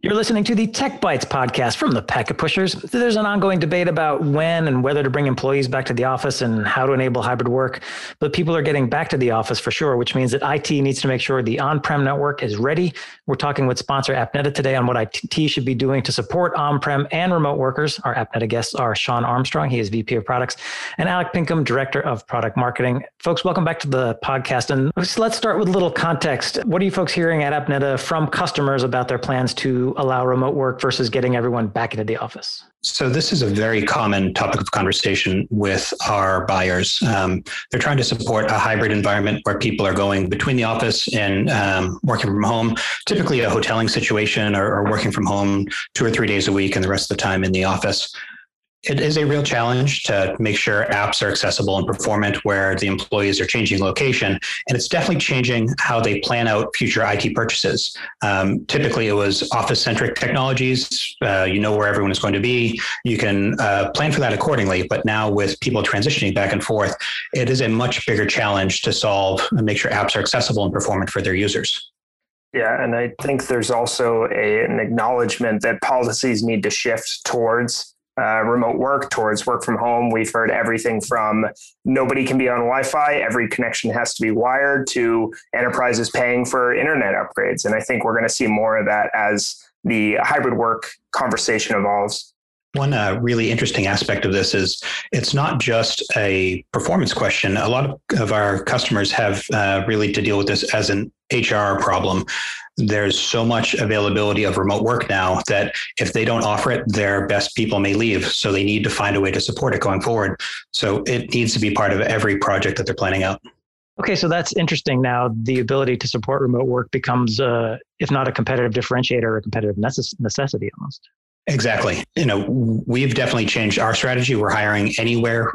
You're listening to the Tech Bytes podcast from the Packet Pushers. There's an ongoing debate about when and whether to bring employees back to the office and how to enable hybrid work. But people are getting back to the office for sure, which means that IT needs to make sure the on-prem network is ready. We're talking with sponsor AppNeta today on what IT should be doing to support on-prem and remote workers. Our AppNeta guests are Sean Armstrong, he is VP of Products, and Alec Pinkham, Director of Product Marketing. Folks, welcome back to the podcast. And let's start with a little context. What are you folks hearing at AppNeta from customers about their plans to allow remote work versus getting everyone back into the office? So this is a very common topic of conversation with our buyers. They're trying to support a hybrid environment where people are going between the office and working from home, typically a hoteling situation or working from home 2 or 3 days a week and the rest of the time in the office. It is a real challenge to make sure apps are accessible and performant where the employees are changing location. And it's definitely changing how they plan out future IT purchases. Typically, it was office-centric technologies. You know where everyone is going to be. You can plan for that accordingly. But now with people transitioning back and forth, it is a much bigger challenge to solve and make sure apps are accessible and performant for their users. Yeah, and I think there's also an acknowledgement that policies need to shift towards remote work, towards work from home. We've heard everything from nobody can be on Wi-Fi, every connection has to be wired, to enterprises paying for internet upgrades. And I think we're going to see more of that as the hybrid work conversation evolves. One really interesting aspect of this is it's not just a performance question. A lot of our customers have really to deal with this as an HR problem. There's so much availability of remote work now that if they don't offer it, their best people may leave. So they need to find a way to support it going forward. So it needs to be part of every project that they're planning out. Okay, so that's interesting. Now, the ability to support remote work becomes, if not a competitive differentiator, a competitive necessity almost. Exactly. You know, we've definitely changed our strategy. We're hiring anywhere.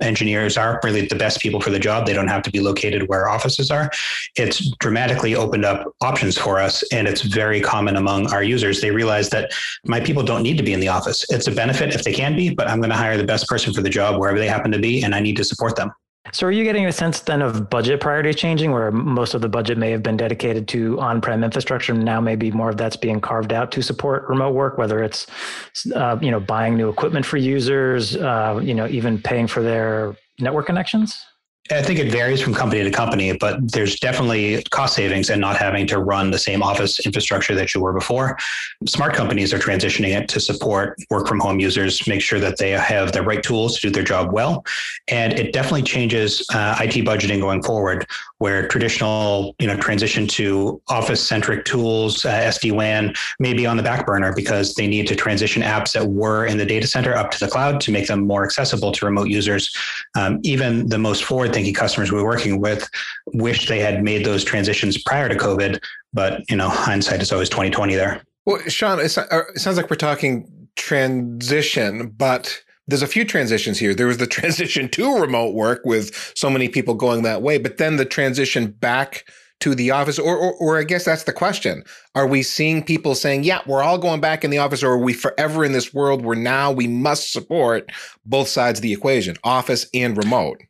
Engineers are really the best people for the job. They don't have to be located where offices are. It's dramatically opened up options for us. And it's very common among our users. They realize that my people don't need to be in the office. It's a benefit if they can be, but I'm going to hire the best person for the job wherever they happen to be, and I need to support them. So are you getting a sense then of budget priorities changing, where most of the budget may have been dedicated to on-prem infrastructure, and now maybe more of that's being carved out to support remote work, whether it's, buying new equipment for users, even paying for their network connections? I think it varies from company to company, but there's definitely cost savings and not having to run the same office infrastructure that you were before. Smart companies are transitioning it to support work from home users, make sure that they have the right tools to do their job well. And it definitely changes IT budgeting going forward, where traditional transition to office-centric tools, SD-WAN, may be on the back burner because they need to transition apps that were in the data center up to the cloud to make them more accessible to remote users. Even the most forward-thinking customers we're working with wish they had made those transitions prior to COVID, but hindsight is always 20/20 there. Well, Sean, it sounds like we're talking transition, but there's a few transitions here. There was the transition to remote work with so many people going that way, but then the transition back to the office, or I guess that's the question. Are we seeing people saying, yeah, we're all going back in the office, or are we forever in this world where now we must support both sides of the equation, office and remote?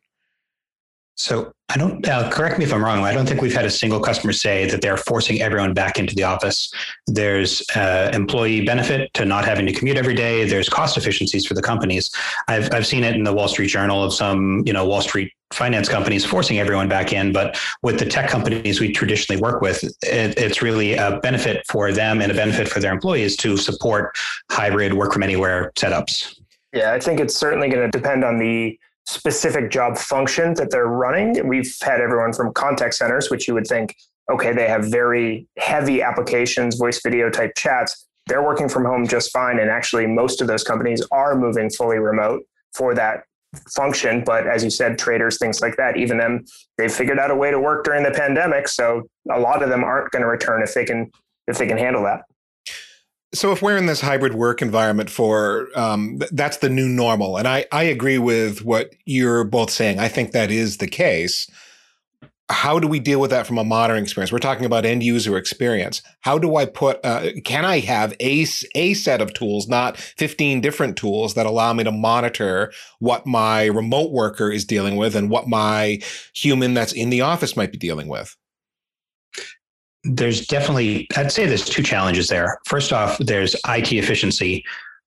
So I don't, correct me if I'm wrong, I don't think we've had a single customer say that they're forcing everyone back into the office. There's employee benefit to not having to commute every day. There's cost efficiencies for the companies. I've seen it in the Wall Street Journal of some, Wall Street finance companies forcing everyone back in. But with the tech companies we traditionally work with, it's really a benefit for them and a benefit for their employees to support hybrid work from anywhere setups. Yeah, I think it's certainly going to depend on the specific job function that they're running. We've had everyone from contact centers, which you would think, okay, they have very heavy applications, voice, video type chats. They're working from home just fine. And actually, most of those companies are moving fully remote for that function. But as you said, traders, things like that, even them, they've figured out a way to work during the pandemic. So a lot of them aren't going to return if they can handle that. So if we're in this hybrid work environment for, that's the new normal. And I agree with what you're both saying. I think that is the case. How do we deal with that from a modern experience? We're talking about end user experience. How do I put, can I have a set of tools, not 15 different tools, that allow me to monitor what my remote worker is dealing with and what my human that's in the office might be dealing with? there's definitely, I'd say there's two challenges there. First off, there's IT efficiency,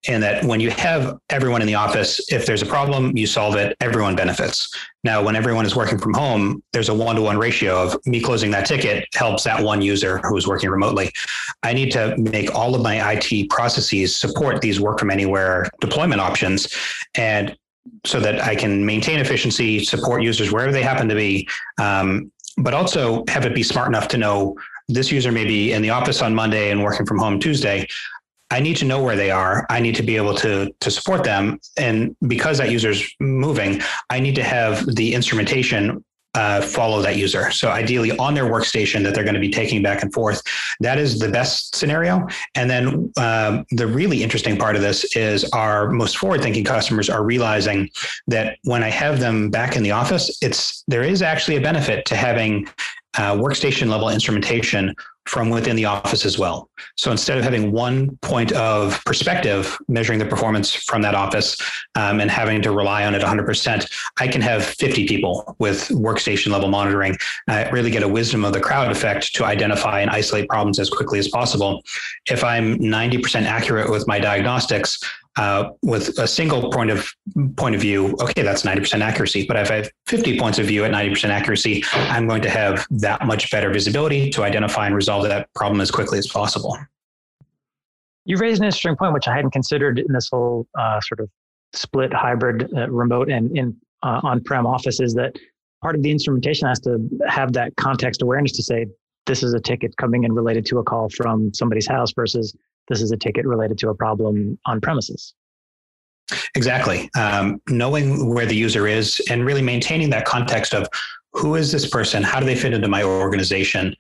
and that when you have everyone in the office, if there's a problem, you solve it, everyone benefits. Now, when everyone is working from home, there's a one-to-one ratio of me closing that ticket helps that one user who is working remotely. I need to make all of my IT processes support these work from anywhere deployment options, and so that I can maintain efficiency, support users wherever they happen to be, but also have it be smart enough to know this user may be in the office on Monday and working from home Tuesday. I need to know where they are. I need to be able to support them. And because that user's moving, I need to have the instrumentation follow that user. So ideally on their workstation that they're going to be taking back and forth, that is the best scenario. And then the really interesting part of this is our most forward-thinking customers are realizing that when I have them back in the office, there is actually a benefit to having workstation level instrumentation from within the office as well. So instead of having one point of perspective measuring the performance from that office and having to rely on it 100%, I can have 50 people with workstation level monitoring, really get a wisdom of the crowd effect to identify and isolate problems as quickly as possible. If I'm 90% accurate with my diagnostics, with a single point of view, okay, that's 90% accuracy. But if I have 50 points of view at 90% accuracy, I'm going to have that much better visibility to identify and resolve that problem as quickly as possible. You raised an interesting point, which I hadn't considered in this whole sort of split hybrid remote and on-prem office, is that part of the instrumentation has to have that context awareness to say, this is a ticket coming in related to a call from somebody's house versus this is a ticket related to a problem on premises. Exactly. Knowing where the user is and really maintaining that context of who is this person? How do they fit into my organization?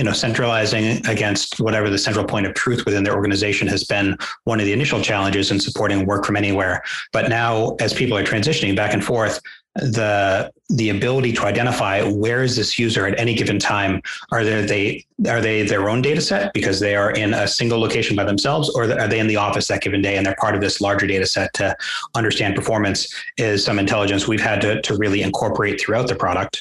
Centralizing against whatever the central point of truth within their organization has been one of the initial challenges in supporting work from anywhere. But now as people are transitioning back and forth, the ability to identify where is this user at any given time. Are they their own data set because they are in a single location by themselves, or are they in the office that given day and they're part of this larger data set? To understand performance is some intelligence we've had to really incorporate throughout the product,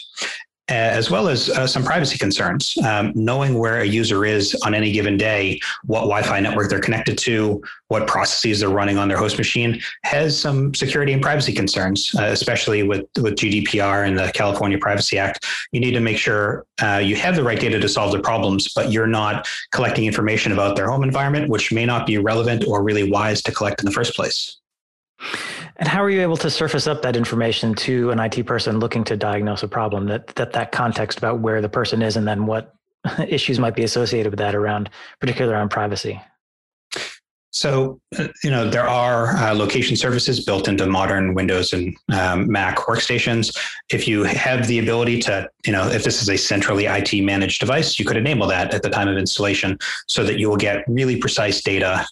as well as some privacy concerns. Knowing where a user is on any given day, what Wi-Fi network they're connected to, what processes they're running on their host machine has some security and privacy concerns, especially with GDPR and the California Privacy Act. You need to make sure you have the right data to solve the problems, but you're not collecting information about their home environment, which may not be relevant or really wise to collect in the first place. And how are you able to surface up that information to an IT person looking to diagnose a problem, that context about where the person is and then what issues might be associated with that around, particularly around privacy? So, there are location services built into modern Windows and Mac workstations. If you have the ability to, if this is a centrally IT managed device, you could enable that at the time of installation so that you will get really precise data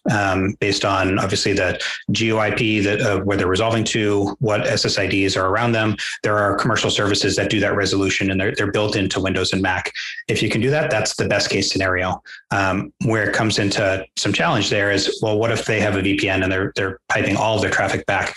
based on obviously the GeoIP, where they're resolving to, what SSIDs are around them. There are commercial services that do that resolution and they're built into Windows and Mac. If you can do that, that's the best case scenario. Where it comes into some challenge there is, well, what if they have a VPN and they're piping all of their traffic back?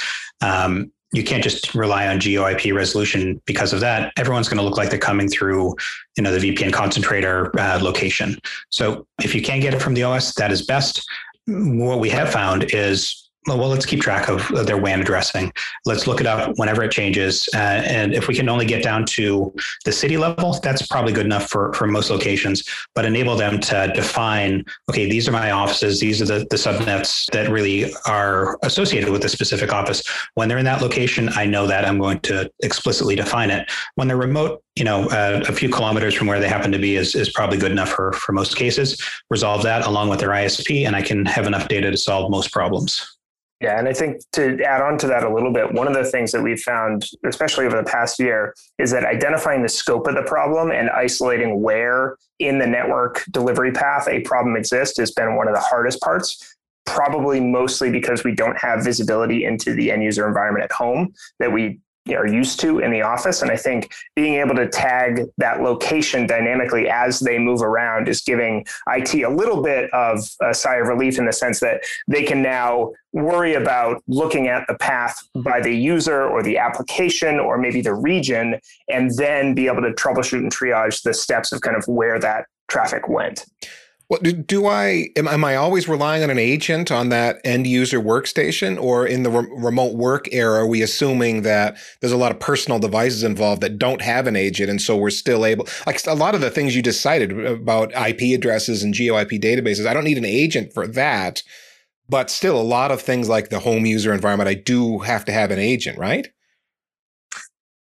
You can't just rely on GeoIP resolution because of that. Everyone's going to look like they're coming through, the VPN concentrator location. So if you can get it from the OS, that is best. What we have found is, well, let's keep track of their WAN addressing. Let's look it up whenever it changes. And if we can only get down to the city level, that's probably good enough for most locations, but enable them to define, okay, these are my offices. These are the subnets that really are associated with a specific office. When they're in that location, I know that I'm going to explicitly define it. When they're remote, a few kilometers from where they happen to be is probably good enough for most cases. Resolve that along with their ISP, and I can have enough data to solve most problems. Yeah, and I think to add on to that a little bit, one of the things that we've found, especially over the past year, is that identifying the scope of the problem and isolating where in the network delivery path a problem exists has been one of the hardest parts, probably mostly because we don't have visibility into the end user environment at home that we are used to in the office. And I think being able to tag that location dynamically as they move around is giving IT a little bit of a sigh of relief in the sense that they can now worry about looking at the path by the user or the application or maybe the region, and then be able to troubleshoot and triage the steps of kind of where that traffic went. Well, am I always relying on an agent on that end user workstation, or in the remote work era, are we assuming that there's a lot of personal devices involved that don't have an agent, and so we're still able, like a lot of the things you just cited about IP addresses and GeoIP databases, I don't need an agent for that, but still a lot of things like the home user environment, I do have to have an agent, right?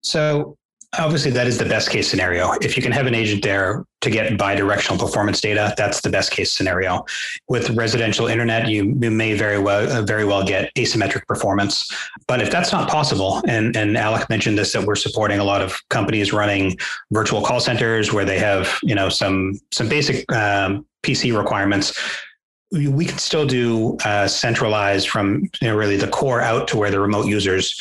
So obviously, that is the best case scenario. If you can have an agent there to get bidirectional performance data, that's the best case scenario. With residential internet, you may very well get asymmetric performance. But if that's not possible, and Alec mentioned this, that we're supporting a lot of companies running virtual call centers where they have, you know, some basic PC requirements. We can still do centralized from, you know, really the core out to where the remote users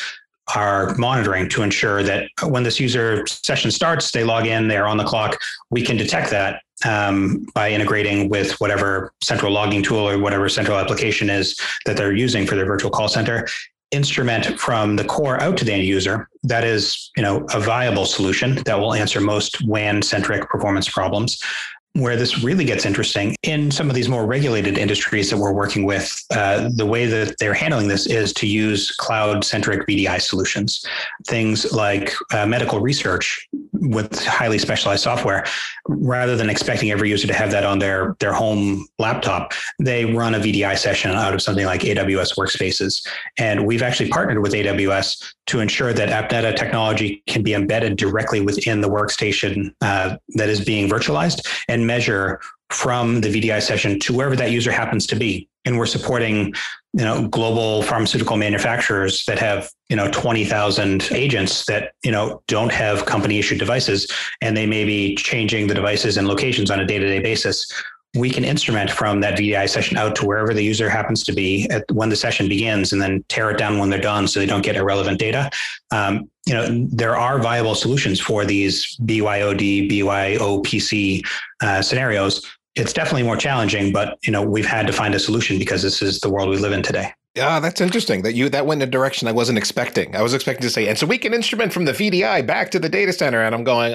are monitoring to ensure that when this user session starts, they log in, they're on the clock. We can detect that by integrating with whatever central logging tool or whatever central application is that they're using for their virtual call center. Instrument from the core out to the end user. That is, you know, a viable solution that will answer most WAN-centric performance problems. Where this really gets interesting in some of these more regulated industries that we're working with, the way that they're handling this is to use cloud-centric VDI solutions. Things like medical research with highly specialized software, rather than expecting every user to have that on their home laptop, they run a VDI session out of something like AWS Workspaces. And we've actually partnered with AWS to ensure that AppNeta technology can be embedded directly within the workstation that is being virtualized and measure from the VDI session to wherever that user happens to be. And we're supporting, you know, global pharmaceutical manufacturers that have, you know, 20,000 agents that, you know, don't have company issued devices, and they may be changing the devices and locations on a day-to-day basis. We can instrument from that VDI session out to wherever the user happens to be at when the session begins, and then tear it down when they're done so they don't get irrelevant data. You know, there are viable solutions for these BYOD, BYOPC scenarios. It's definitely more challenging, but, you know, we've had to find a solution because this is the world we live in today. Yeah, that's interesting that went in a direction I wasn't expecting. I was expecting to say, and so we can instrument from the VDI back to the data center. And I'm going,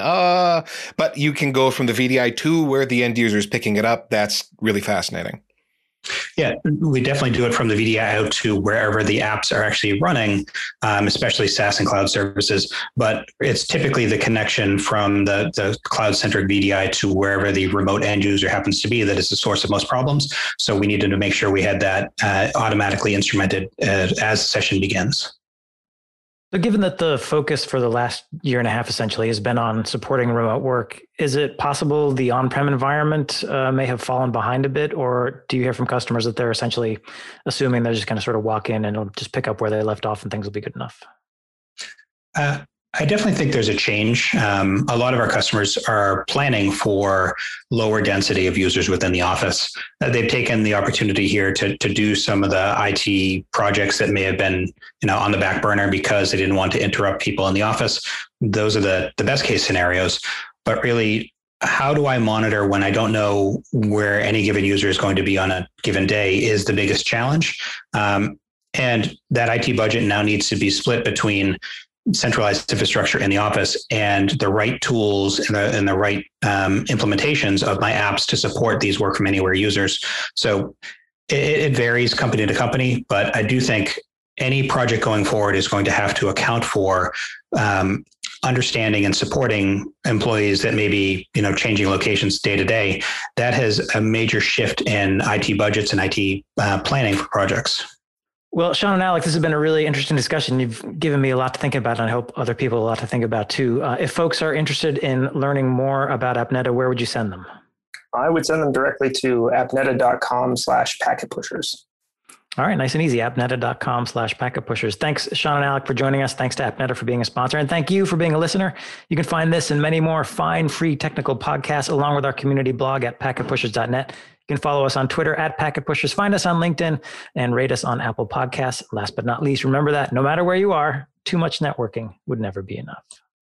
but you can go from the VDI to where the end user is picking it up. That's really fascinating. Yeah, we definitely do it from the VDI out to wherever the apps are actually running, especially SaaS and cloud services. But it's typically the connection from the cloud-centric VDI to wherever the remote end user happens to be that is the source of most problems. So we needed to make sure we had that automatically instrumented as the session begins. So given that the focus for the last year and a half essentially has been on supporting remote work, is it possible the on-prem environment may have fallen behind a bit, or do you hear from customers that they're essentially assuming they're just going to sort of walk in and it'll just pick up where they left off and things will be good enough? I definitely think there's a change. A lot of our customers are planning for lower density of users within the office. They've taken the opportunity here to do some of the IT projects that may have been, you know, on the back burner because they didn't want to interrupt people in the office. Those are the best case scenarios. But really, how do I monitor when I don't know where any given user is going to be on a given day is the biggest challenge. And that IT budget now needs to be split between centralized infrastructure in the office and the right tools and the right implementations of my apps to support these work from anywhere users. So it varies company to company, but I do think any project going forward is going to have to account for understanding and supporting employees that may be, you know, changing locations day to day. That has a major shift in IT budgets and IT planning for projects. Well, Sean and Alec, this has been a really interesting discussion. You've given me a lot to think about, and I hope other people a lot to think about too. If folks are interested in learning more about AppNeta, where would you send them? I would send them directly to appneta.com/packetpushers. All right, nice and easy, appneta.com/packetpushers. Thanks, Sean and Alec, for joining us. Thanks to AppNeta for being a sponsor. And thank you for being a listener. You can find this and many more fine, free technical podcasts along with our community blog at packetpushers.net. You can follow us on Twitter at Packet Pushers, find us on LinkedIn, and rate us on Apple Podcasts. Last but not least, remember that no matter where you are, too much networking would never be enough.